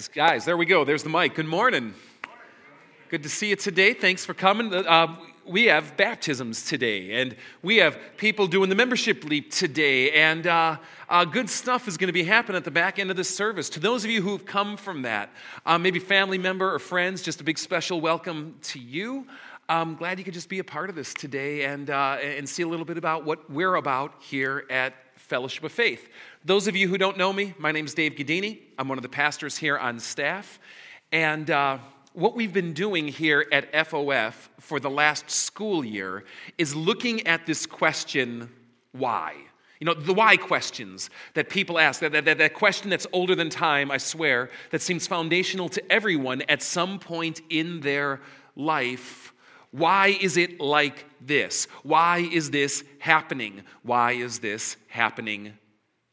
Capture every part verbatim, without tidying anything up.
Guys, guys, there we go. There's the mic. Good morning. Good to see you today. Thanks for coming. Uh, we have baptisms today, and we have people doing the membership leap today, and uh, uh, good stuff is going to be happening at the back end of this service. To those of you who've come from that, uh, maybe family member or friends, just a big special welcome to you. I'm glad you could just be a part of this today and uh, and see a little bit about what we're about here at Fellowship of Faith. Those of you who don't know me, my name's Dave Gadini. I'm one of the pastors here on staff. And uh, what we've been doing here at F O F for the last school year is looking at this question, why? You know, the why questions that people ask, that, that, that question that's older than time, I swear, that seems foundational to everyone at some point in their life. Why is it like this? Why is this happening? Why is this happening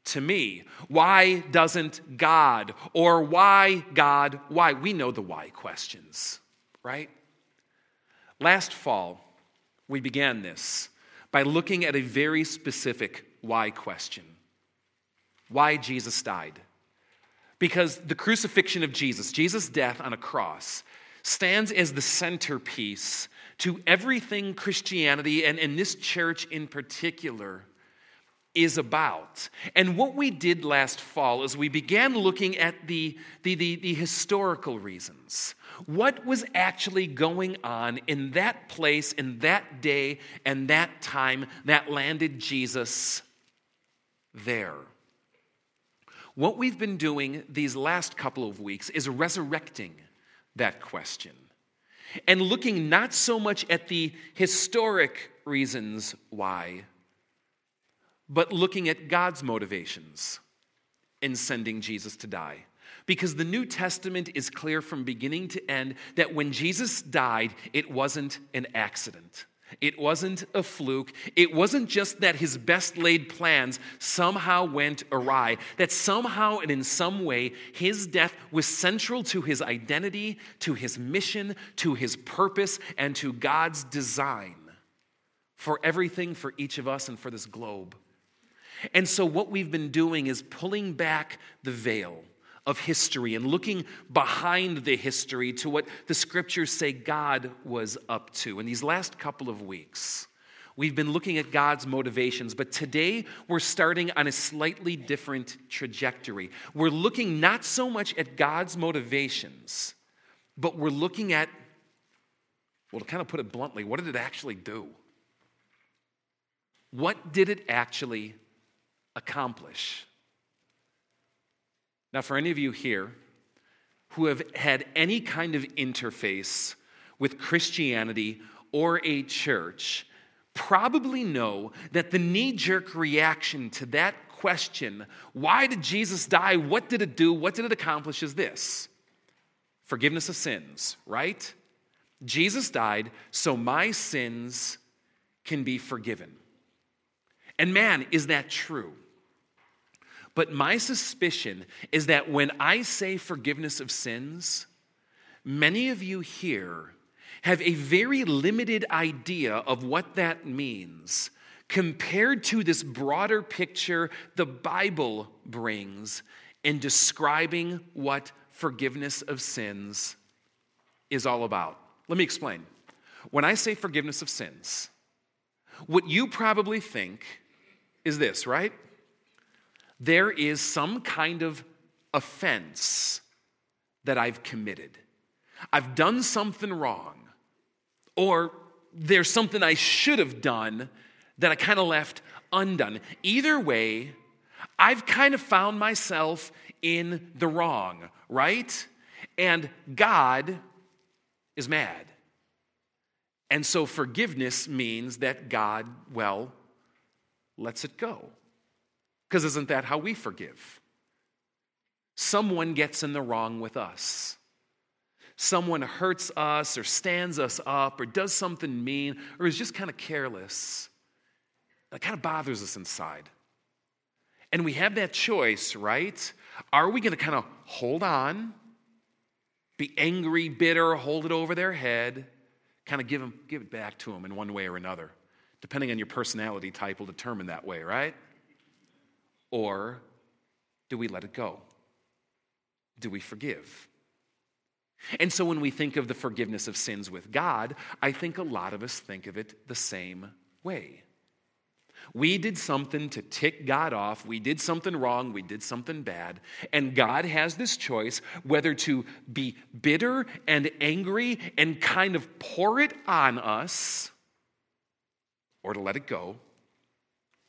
to me? Why doesn't God? Or why God? Why? We know the why questions, right? Last fall, we began this by looking at a very specific why question. Why Jesus died. Because the crucifixion of Jesus, Jesus' death on a cross, stands as the centerpiece to everything Christianity, and, and this church in particular, is about. And what we did last fall is we began looking at the, the, the, the historical reasons. What was actually going on in that place, in that day, and that time that landed Jesus there? What we've been doing these last couple of weeks is resurrecting that question. And looking not so much at the historic reasons why, but looking at God's motivations in sending Jesus to die. Because the New Testament is clear from beginning to end that when Jesus died, it wasn't an accident. It wasn't a fluke. It wasn't just that his best laid plans somehow went awry, that somehow and in some way his death was central to his identity, to his mission, to his purpose, and to God's design for everything, for each of us, and for this globe. And so what we've been doing is pulling back the veil of history and looking behind the history to what the scriptures say God was up to. In these last couple of weeks, we've been looking at God's motivations, but today we're starting on a slightly different trajectory. We're looking not so much at God's motivations, but we're looking at, well, to kind of put it bluntly, what did it actually do? What did it actually accomplish? Now, for any of you here who have had any kind of interface with Christianity or a church, probably know that the knee-jerk reaction to that question, why did Jesus die, what did it do, what did it accomplish, is this. Forgiveness of sins, right? Jesus died so my sins can be forgiven. And man, is that true? But my suspicion is that when I say forgiveness of sins, many of you here have a very limited idea of what that means compared to this broader picture the Bible brings in describing what forgiveness of sins is all about. Let me explain. When I say forgiveness of sins, what you probably think is this, right? There is some kind of offense that I've committed. I've done something wrong, or there's something I should have done that I kind of left undone. Either way, I've kind of found myself in the wrong, right? And God is mad. And so forgiveness means that God, well, lets it go. Because isn't that how we forgive? Someone gets in the wrong with us. Someone hurts us or stands us up or does something mean or is just kind of careless. It kind of bothers us inside. And we have that choice, right? Are we going to kind of hold on, be angry, bitter, hold it over their head, kind of give them, give it back to them in one way or another? Depending on your personality type will determine that way, right? Or do we let it go? do we forgive? And so when we think of the forgiveness of sins with God, I think a lot of us think of it the same way. We did something to tick God off. We did something wrong. We did something bad. And God has this choice whether to be bitter and angry and kind of pour it on us or to let it go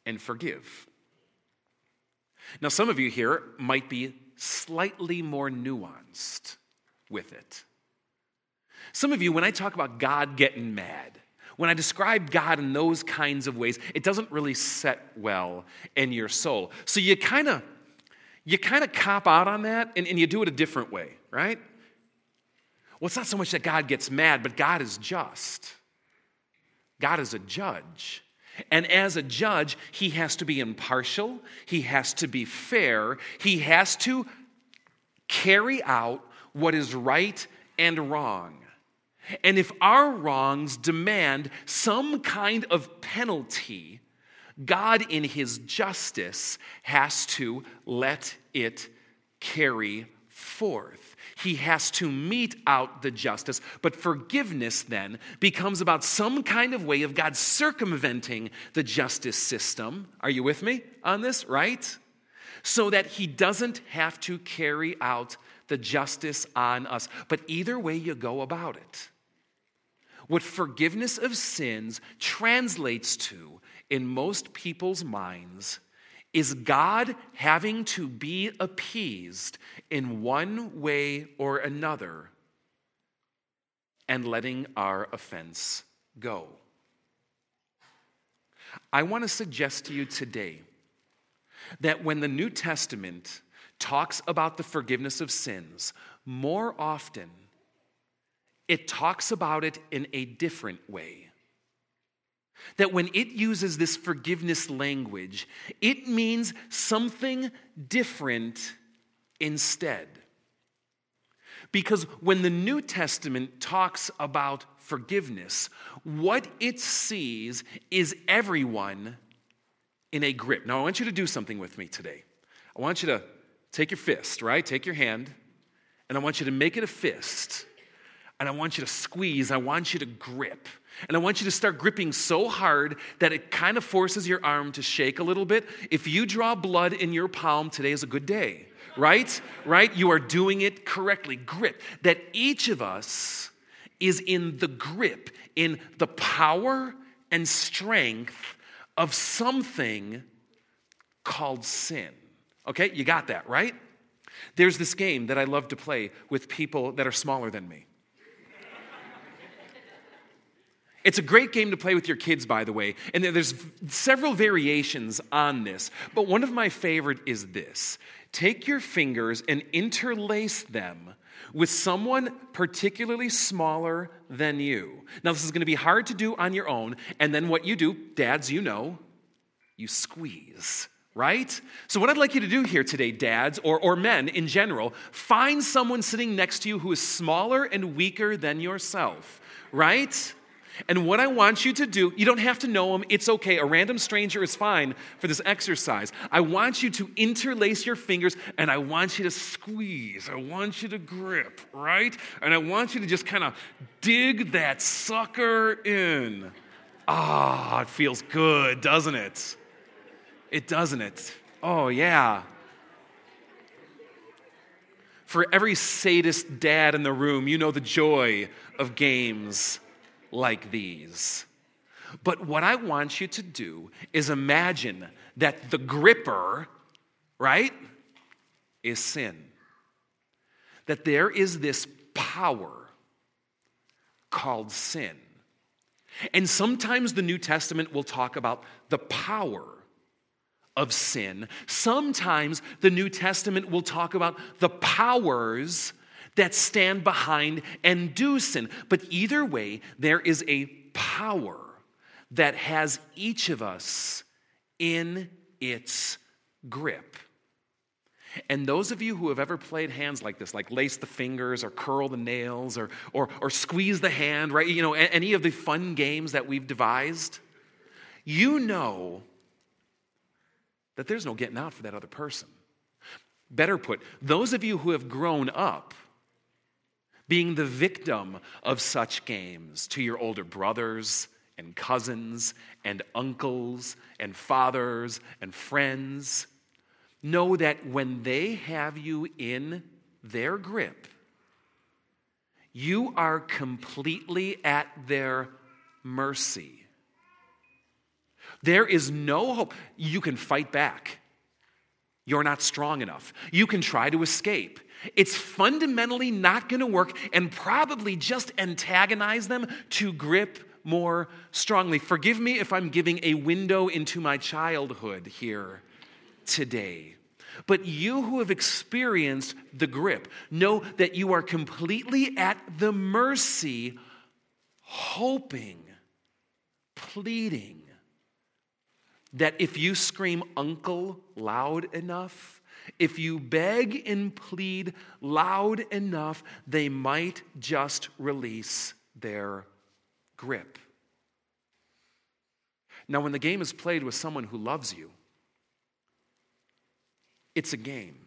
and forgive. Now, some of you here might be slightly more nuanced with it. Some of you, when I talk about God getting mad, when I describe God in those kinds of ways, it doesn't really set well in your soul. So you kind of you kind of cop out on that, and, and you do it a different way, right? Well, it's not so much that God gets mad, but God is just. God is a judge. And as a judge, he has to be impartial. He has to be fair. He has to carry out what is right and wrong. And if our wrongs demand some kind of penalty, God in his justice has to let it carry forth. He has to mete out the justice. But forgiveness then becomes about some kind of way of God circumventing the justice system. Are you with me on this, right? So that he doesn't have to carry out the justice on us. But either way you go about it, what forgiveness of sins translates to in most people's minds is God having to be appeased in one way or another and letting our offense go. I want to suggest to you today that when the New Testament talks about the forgiveness of sins, more often it talks about it in a different way. That when it uses this forgiveness language, it means something different instead. Because when the New Testament talks about forgiveness, what it sees is everyone in a grip. Now, I want you to do something with me today. I want you to take your fist, right? Take your hand, and I want you to make it a fist. And I want you to squeeze. I want you to grip. And I want you to start gripping so hard that it kind of forces your arm to shake a little bit. If you draw blood in your palm, today is a good day, right? Right? You are doing it correctly. Grip. That each of us is in the grip, in the power and strength of something called sin. Okay? You got that, right? There's this game that I love to play with people that are smaller than me. It's a great game to play with your kids, by the way, and there's several variations on this, but one of my favorite is this. Take your fingers and interlace them with someone particularly smaller than you. Now, this is going to be hard to do on your own, and then what you do, dads, you know, you squeeze, right? So what I'd like you to do here today, dads, or, or men in general, find someone sitting next to you who is smaller and weaker than yourself, right? And what I want you to do, you don't have to know them. It's okay. A random stranger is fine for this exercise. I want you to interlace your fingers, and I want you to squeeze. I want you to grip, right? And I want you to just kind of dig that sucker in. Ah, oh, it feels good, doesn't it? It doesn't it? Oh, yeah. For every sadist dad in the room, you know the joy of games like these. But what I want you to do is imagine that the gripper, right, is sin. That there is this power called sin. And sometimes the New Testament will talk about the power of sin. Sometimes the New Testament will talk about the powers that stand behind and do sin. But either way, there is a power that has each of us in its grip. And those of you who have ever played hands like this, like lace the fingers or curl the nails or or, or squeeze the hand, right? You know, any of the fun games that we've devised, you know that there's no getting out for that other person. Better put, those of you who have grown up being the victim of such games to your older brothers and cousins and uncles and fathers and friends, know that when they have you in their grip, you are completely at their mercy. There is no hope. You can fight back. You're not strong enough. You can try to escape. It's fundamentally not going to work, and probably just antagonize them to grip more strongly. Forgive me if I'm giving a window into my childhood here today. But you who have experienced the grip know that you are completely at the mercy, hoping, pleading, that if you scream uncle loud enough, if you beg and plead loud enough, they might just release their grip. Now, when the game is played with someone who loves you, it's a game.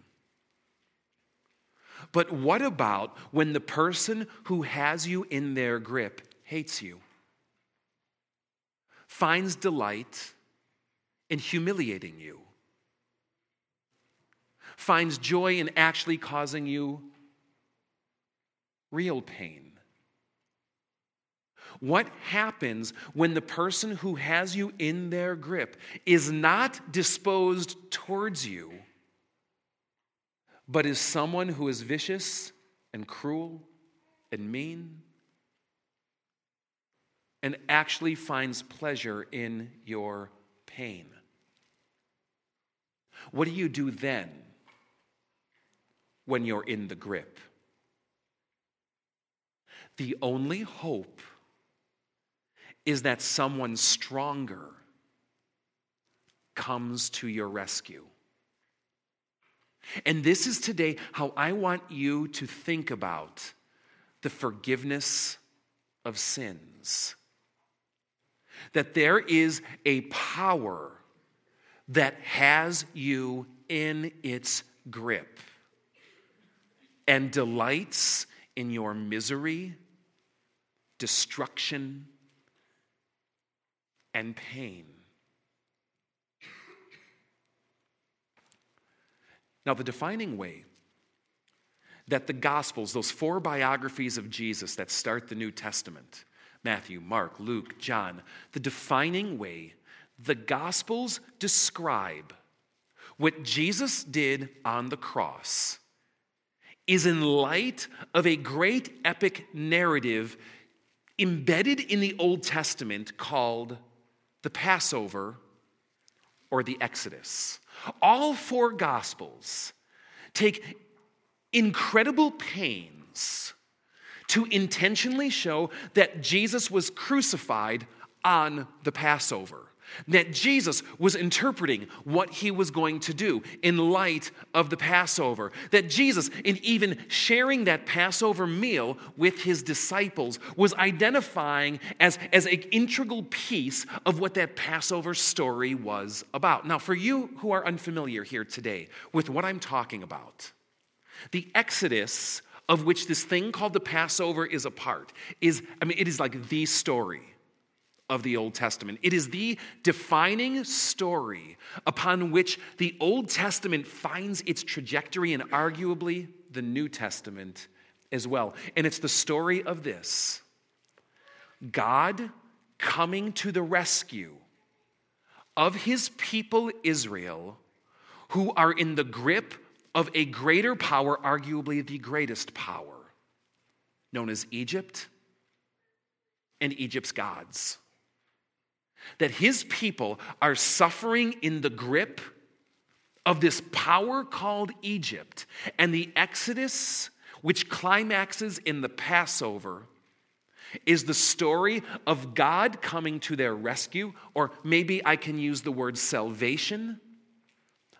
But what about when the person who has you in their grip hates you, finds delight in humiliating you, finds joy in actually causing you real pain? What happens when the person who has you in their grip is not disposed towards you, but is someone who is vicious and cruel and mean and actually finds pleasure in your pain? What do you do then when you're in the grip? The only hope is that someone stronger comes to your rescue. And this is today how I want you to think about the forgiveness of sins. That there is a power that has you in its grip and delights in your misery, destruction, and pain. Now, the defining way that the Gospels, those four biographies of Jesus that start the New Testament, Matthew, Mark, Luke, John, the defining way the Gospels describe what Jesus did on the cross is in light of a great epic narrative embedded in the Old Testament called the Passover or the Exodus. All four Gospels take incredible pains to intentionally show that Jesus was crucified on the Passover, that Jesus was interpreting what he was going to do in light of the Passover, that Jesus, in even sharing that Passover meal with his disciples, was identifying as, as an integral piece of what that Passover story was about. Now, for you who are unfamiliar here today with what I'm talking about, the Exodus, of which this thing called the Passover is a part, is, I mean, it is like the story of the Old Testament. It is the defining story upon which the Old Testament finds its trajectory, and arguably the New Testament as well. And it's the story of this: God coming to the rescue of his people Israel, who are in the grip of a greater power, arguably the greatest power, known as Egypt and Egypt's gods. That his people are suffering in the grip of this power called Egypt, and the Exodus, which climaxes in the Passover, is the story of God coming to their rescue, or maybe I can use the word salvation,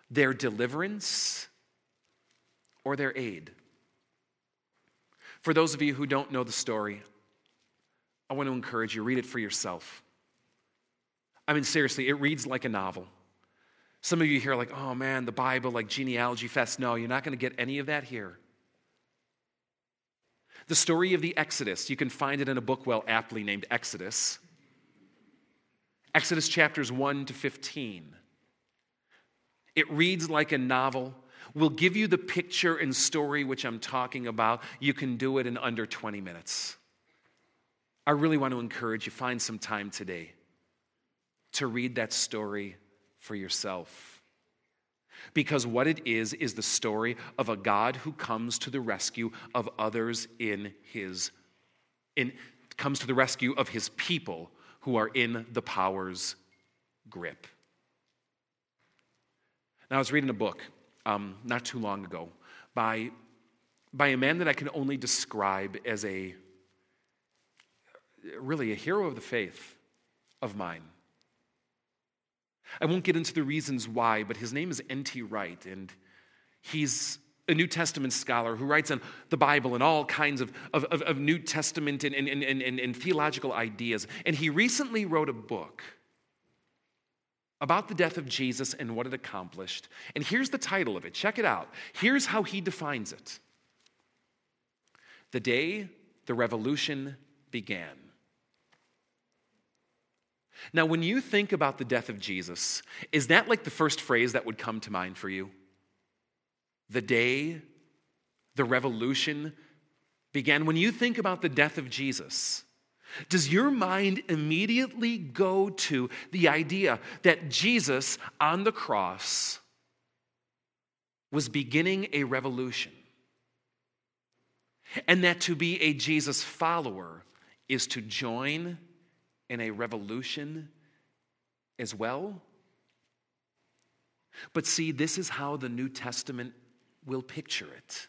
their deliverance, or their aid. For those of you who don't know the story, I want to encourage you, read it for yourself. I mean, seriously, it reads like a novel. Some of you here are like, oh man, the Bible, like genealogy fest. No, you're not going to get any of that here. The story of the Exodus, you can find it in a book well aptly named Exodus. Exodus chapters one to fifteen. It reads like a novel. We'll give you the picture and story which I'm talking about. You can do it in under twenty minutes. I really want to encourage you, find some time today to read that story for yourself. Because what it is, is the story of a God who comes to the rescue of others in his, in, comes to the rescue of his people who are in the power's grip. Now, I was reading a book um, not too long ago by, by a man that I can only describe as a, really a hero of the faith of mine. I won't get into the reasons why, but his name is N T Wright, and he's a New Testament scholar who writes on the Bible and all kinds of, of, of New Testament and, and, and, and, and theological ideas. And he recently wrote a book about the death of Jesus and what it accomplished. And here's the title of it. Check it out. Here's how he defines it. The Day the Revolution Began. Now, when you think about the death of Jesus, is that like the first phrase that would come to mind for you? The day the revolution began. When you think about the death of Jesus, does your mind immediately go to the idea that Jesus on the cross was beginning a revolution? And that to be a Jesus follower is to join in a revolution as well? But see, this is how the New Testament will picture it.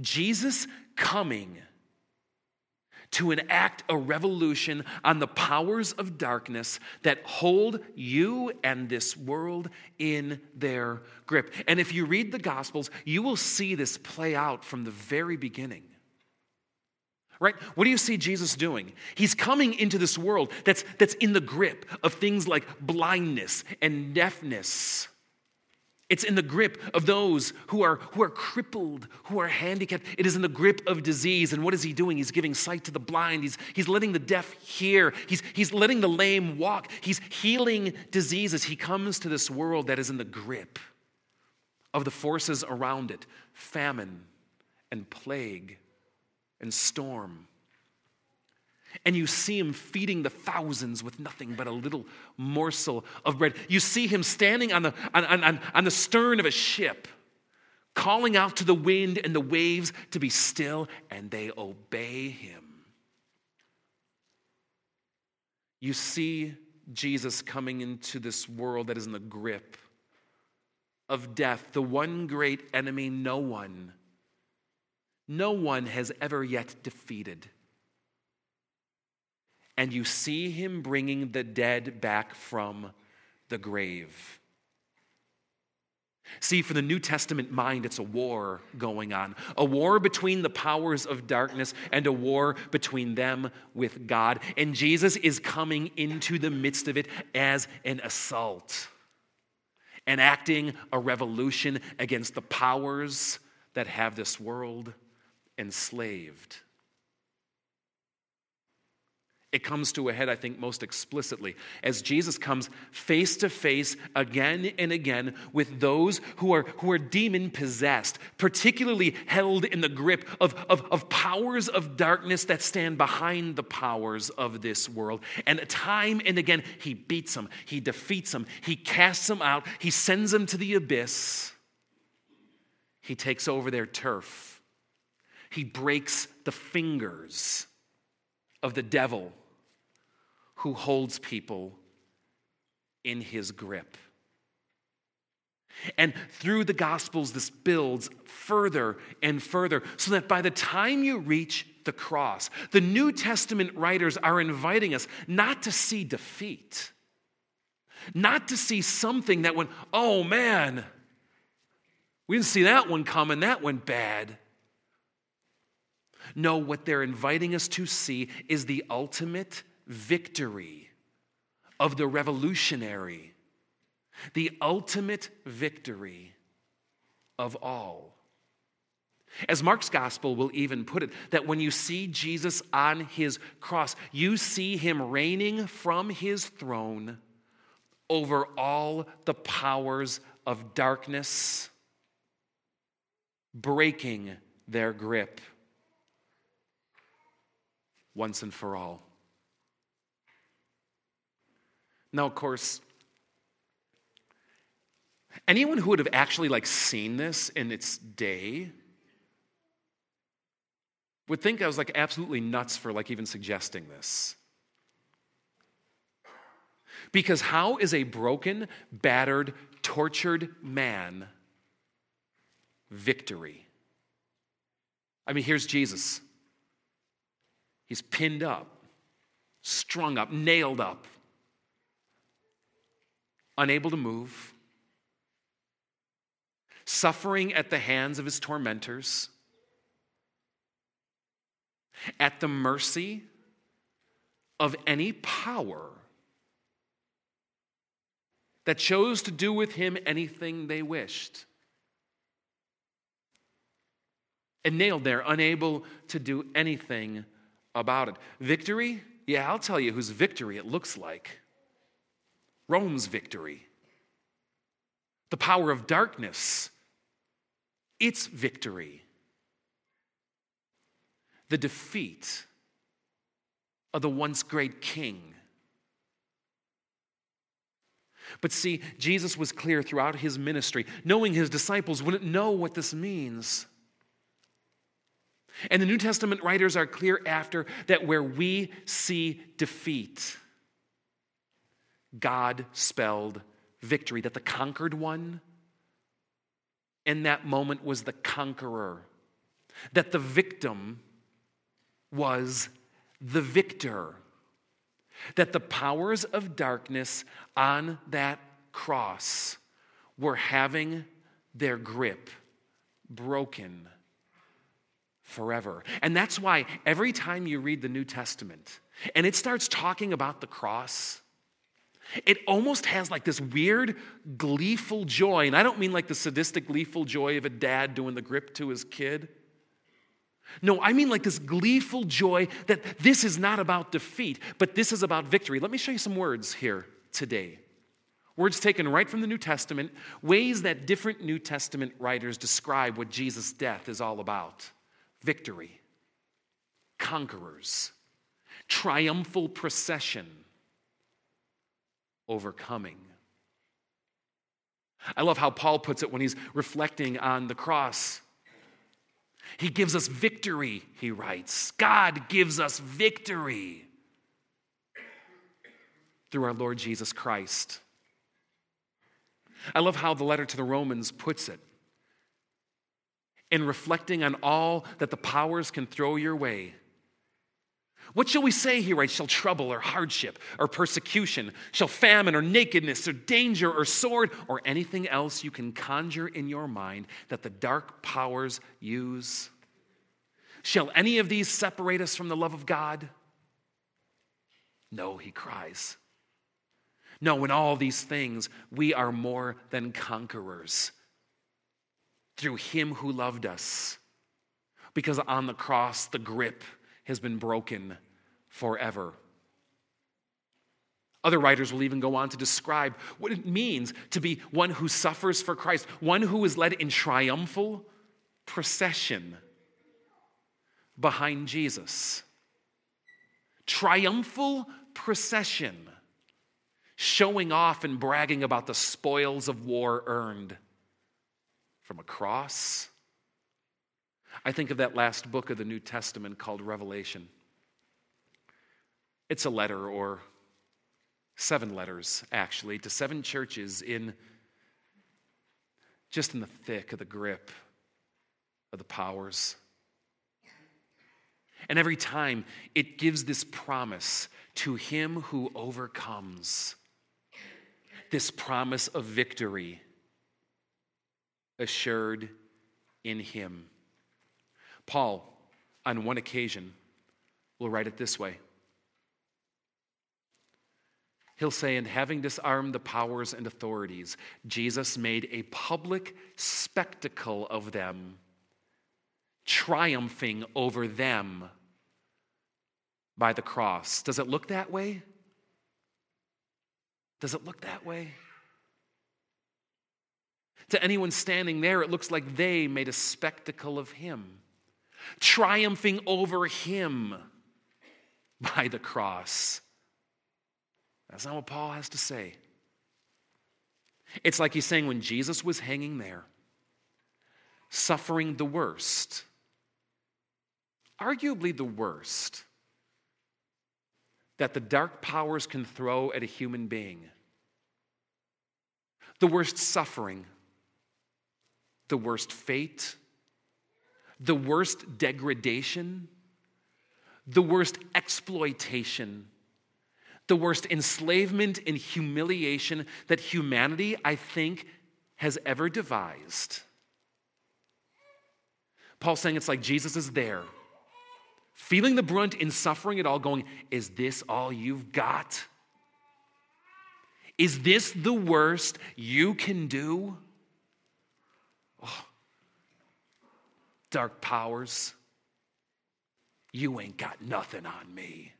Jesus coming to enact a revolution on the powers of darkness that hold you and this world in their grip. And if you read the Gospels, you will see this play out from the very beginning. Right? What do you see Jesus doing? He's coming into this world that's, that's in the grip of things like blindness and deafness. It's in the grip of those who are, who are crippled, who are handicapped. It is in the grip of disease. And what is he doing? He's giving sight to the blind. He's, he's letting the deaf hear. He's, he's letting the lame walk. He's healing diseases. He comes to this world that is in the grip of the forces around it, famine and plague and storm. And you see him feeding the thousands with nothing but a little morsel of bread. You see him standing on the, on, on, on the stern of a ship, calling out to the wind and the waves to be still, and they obey him. You see Jesus coming into this world that is in the grip of death, the one great enemy no one No one has ever yet defeated. And you see him bringing the dead back from the grave. See, for the New Testament mind, it's a war going on. A war between the powers of darkness and a war between them with God. And Jesus is coming into the midst of it as an assault, enacting a revolution against the powers that have this world enslaved. It comes to a head, I think, most explicitly as Jesus comes face to face again and again with those who are, who are demon-possessed, particularly held in the grip of, of, of powers of darkness that stand behind the powers of this world. And time and again, he beats them, he defeats them, he casts them out, he sends them to the abyss. He takes over their turf. He breaks the fingers of the devil who holds people in his grip. And through the Gospels, this builds further and further so that by the time you reach the cross, the New Testament writers are inviting us not to see defeat, not to see something that went, oh man, we didn't see that one coming, that went bad. No, what they're inviting us to see is the ultimate victory of the revolutionary the ultimate victory of all. As Mark's gospel will even put it, that when you see Jesus on his cross, you see him reigning from his throne over all the powers of darkness, breaking their grip once and for all. Now, of course, anyone who would have actually like seen this in its day would think I was like absolutely nuts for like even suggesting this. Because how is a broken, battered, tortured man victory? I mean, here's Jesus. He's pinned up, strung up, nailed up, unable to move, suffering at the hands of his tormentors, at the mercy of any power that chose to do with him anything they wished. And nailed there, unable to do anything about it. Victory? Yeah, I'll tell you whose victory it looks like. Rome's victory. The power of darkness. Its victory. The defeat of the once great king. But see, Jesus was clear throughout his ministry, knowing his disciples wouldn't know what this means. And the New Testament writers are clear after that where we see defeat, God spelled victory, that the conquered one in that moment was the conqueror, that the victim was the victor, that the powers of darkness on that cross were having their grip broken forever. And that's why every time you read the New Testament and it starts talking about the cross, it almost has like this weird gleeful joy. And I don't mean like the sadistic gleeful joy of a dad doing the grip to his kid. No, I mean like this gleeful joy that this is not about defeat, but this is about victory. Let me show you some words here today. Words taken right from the New Testament, ways that different New Testament writers describe what Jesus' death is all about. Victory, conquerors, triumphal procession, overcoming. I love how Paul puts it when he's reflecting on the cross. He gives us victory, he writes. God gives us victory through our Lord Jesus Christ. I love how the letter to the Romans puts it. In reflecting on all that the powers can throw your way, what shall we say, he writes, shall trouble or hardship or persecution, shall famine or nakedness or danger or sword or anything else you can conjure in your mind that the dark powers use? Shall any of these separate us from the love of God? No, he cries. No, in all these things, we are more than conquerors through him who loved us, because on the cross, the grip has been broken forever. Other writers will even go on to describe what it means to be one who suffers for Christ, one who is led in triumphal procession behind Jesus. Triumphal procession, showing off and bragging about the spoils of war earned from a cross. I think of that last book of the New Testament called Revelation. It's a letter, or seven letters, actually, to seven churches in just in the thick of the grip of the powers. And every time it gives this promise to him who overcomes, this promise of victory assured in him. Paul, on one occasion, will write it this way. He'll say, and having disarmed the powers and authorities, Jesus made a public spectacle of them, triumphing over them by the cross. Does it look that way? Does it look that way? To anyone standing there, it looks like they made a spectacle of him, triumphing over him by the cross. That's not what Paul has to say. It's like he's saying when Jesus was hanging there, suffering the worst, arguably the worst, that the dark powers can throw at a human being, the worst suffering, the worst fate, the worst degradation, the worst exploitation, the worst enslavement and humiliation that humanity, I think, has ever devised. Paul's saying it's like Jesus is there, feeling the brunt in suffering it all, going, is this all you've got? Is this the worst you can do? Oh, dark powers, you ain't got nothing on me.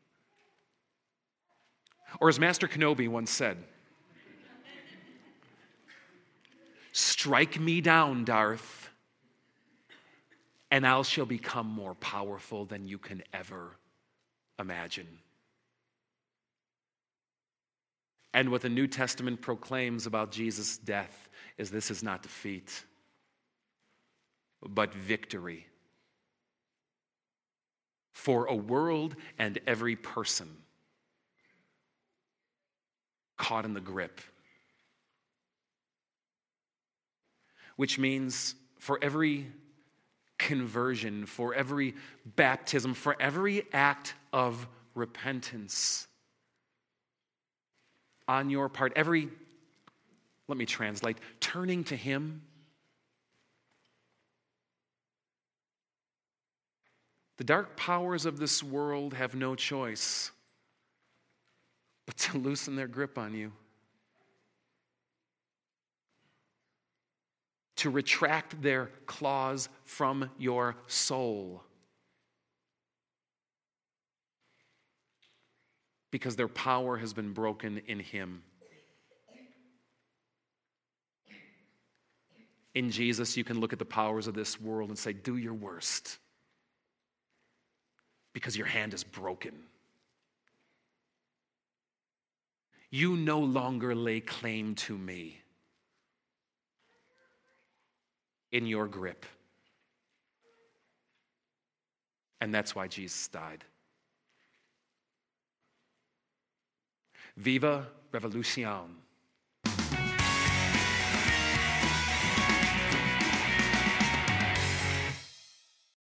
Or as Master Kenobi once said, strike me down, Darth, and I shall become more powerful than you can ever imagine. And what the New Testament proclaims about Jesus' death is this is not defeat, but victory for a world and every person caught in the grip. Which means for every conversion, for every baptism, for every act of repentance on your part, every, let me translate, turning to him, the dark powers of this world have no choice but to loosen their grip on you, to retract their claws from your soul, because their power has been broken in him. In Jesus, you can look at the powers of this world and say, do your worst, because your hand is broken. You no longer lay claim to me in your grip. And that's why Jesus died. Viva Revolucion.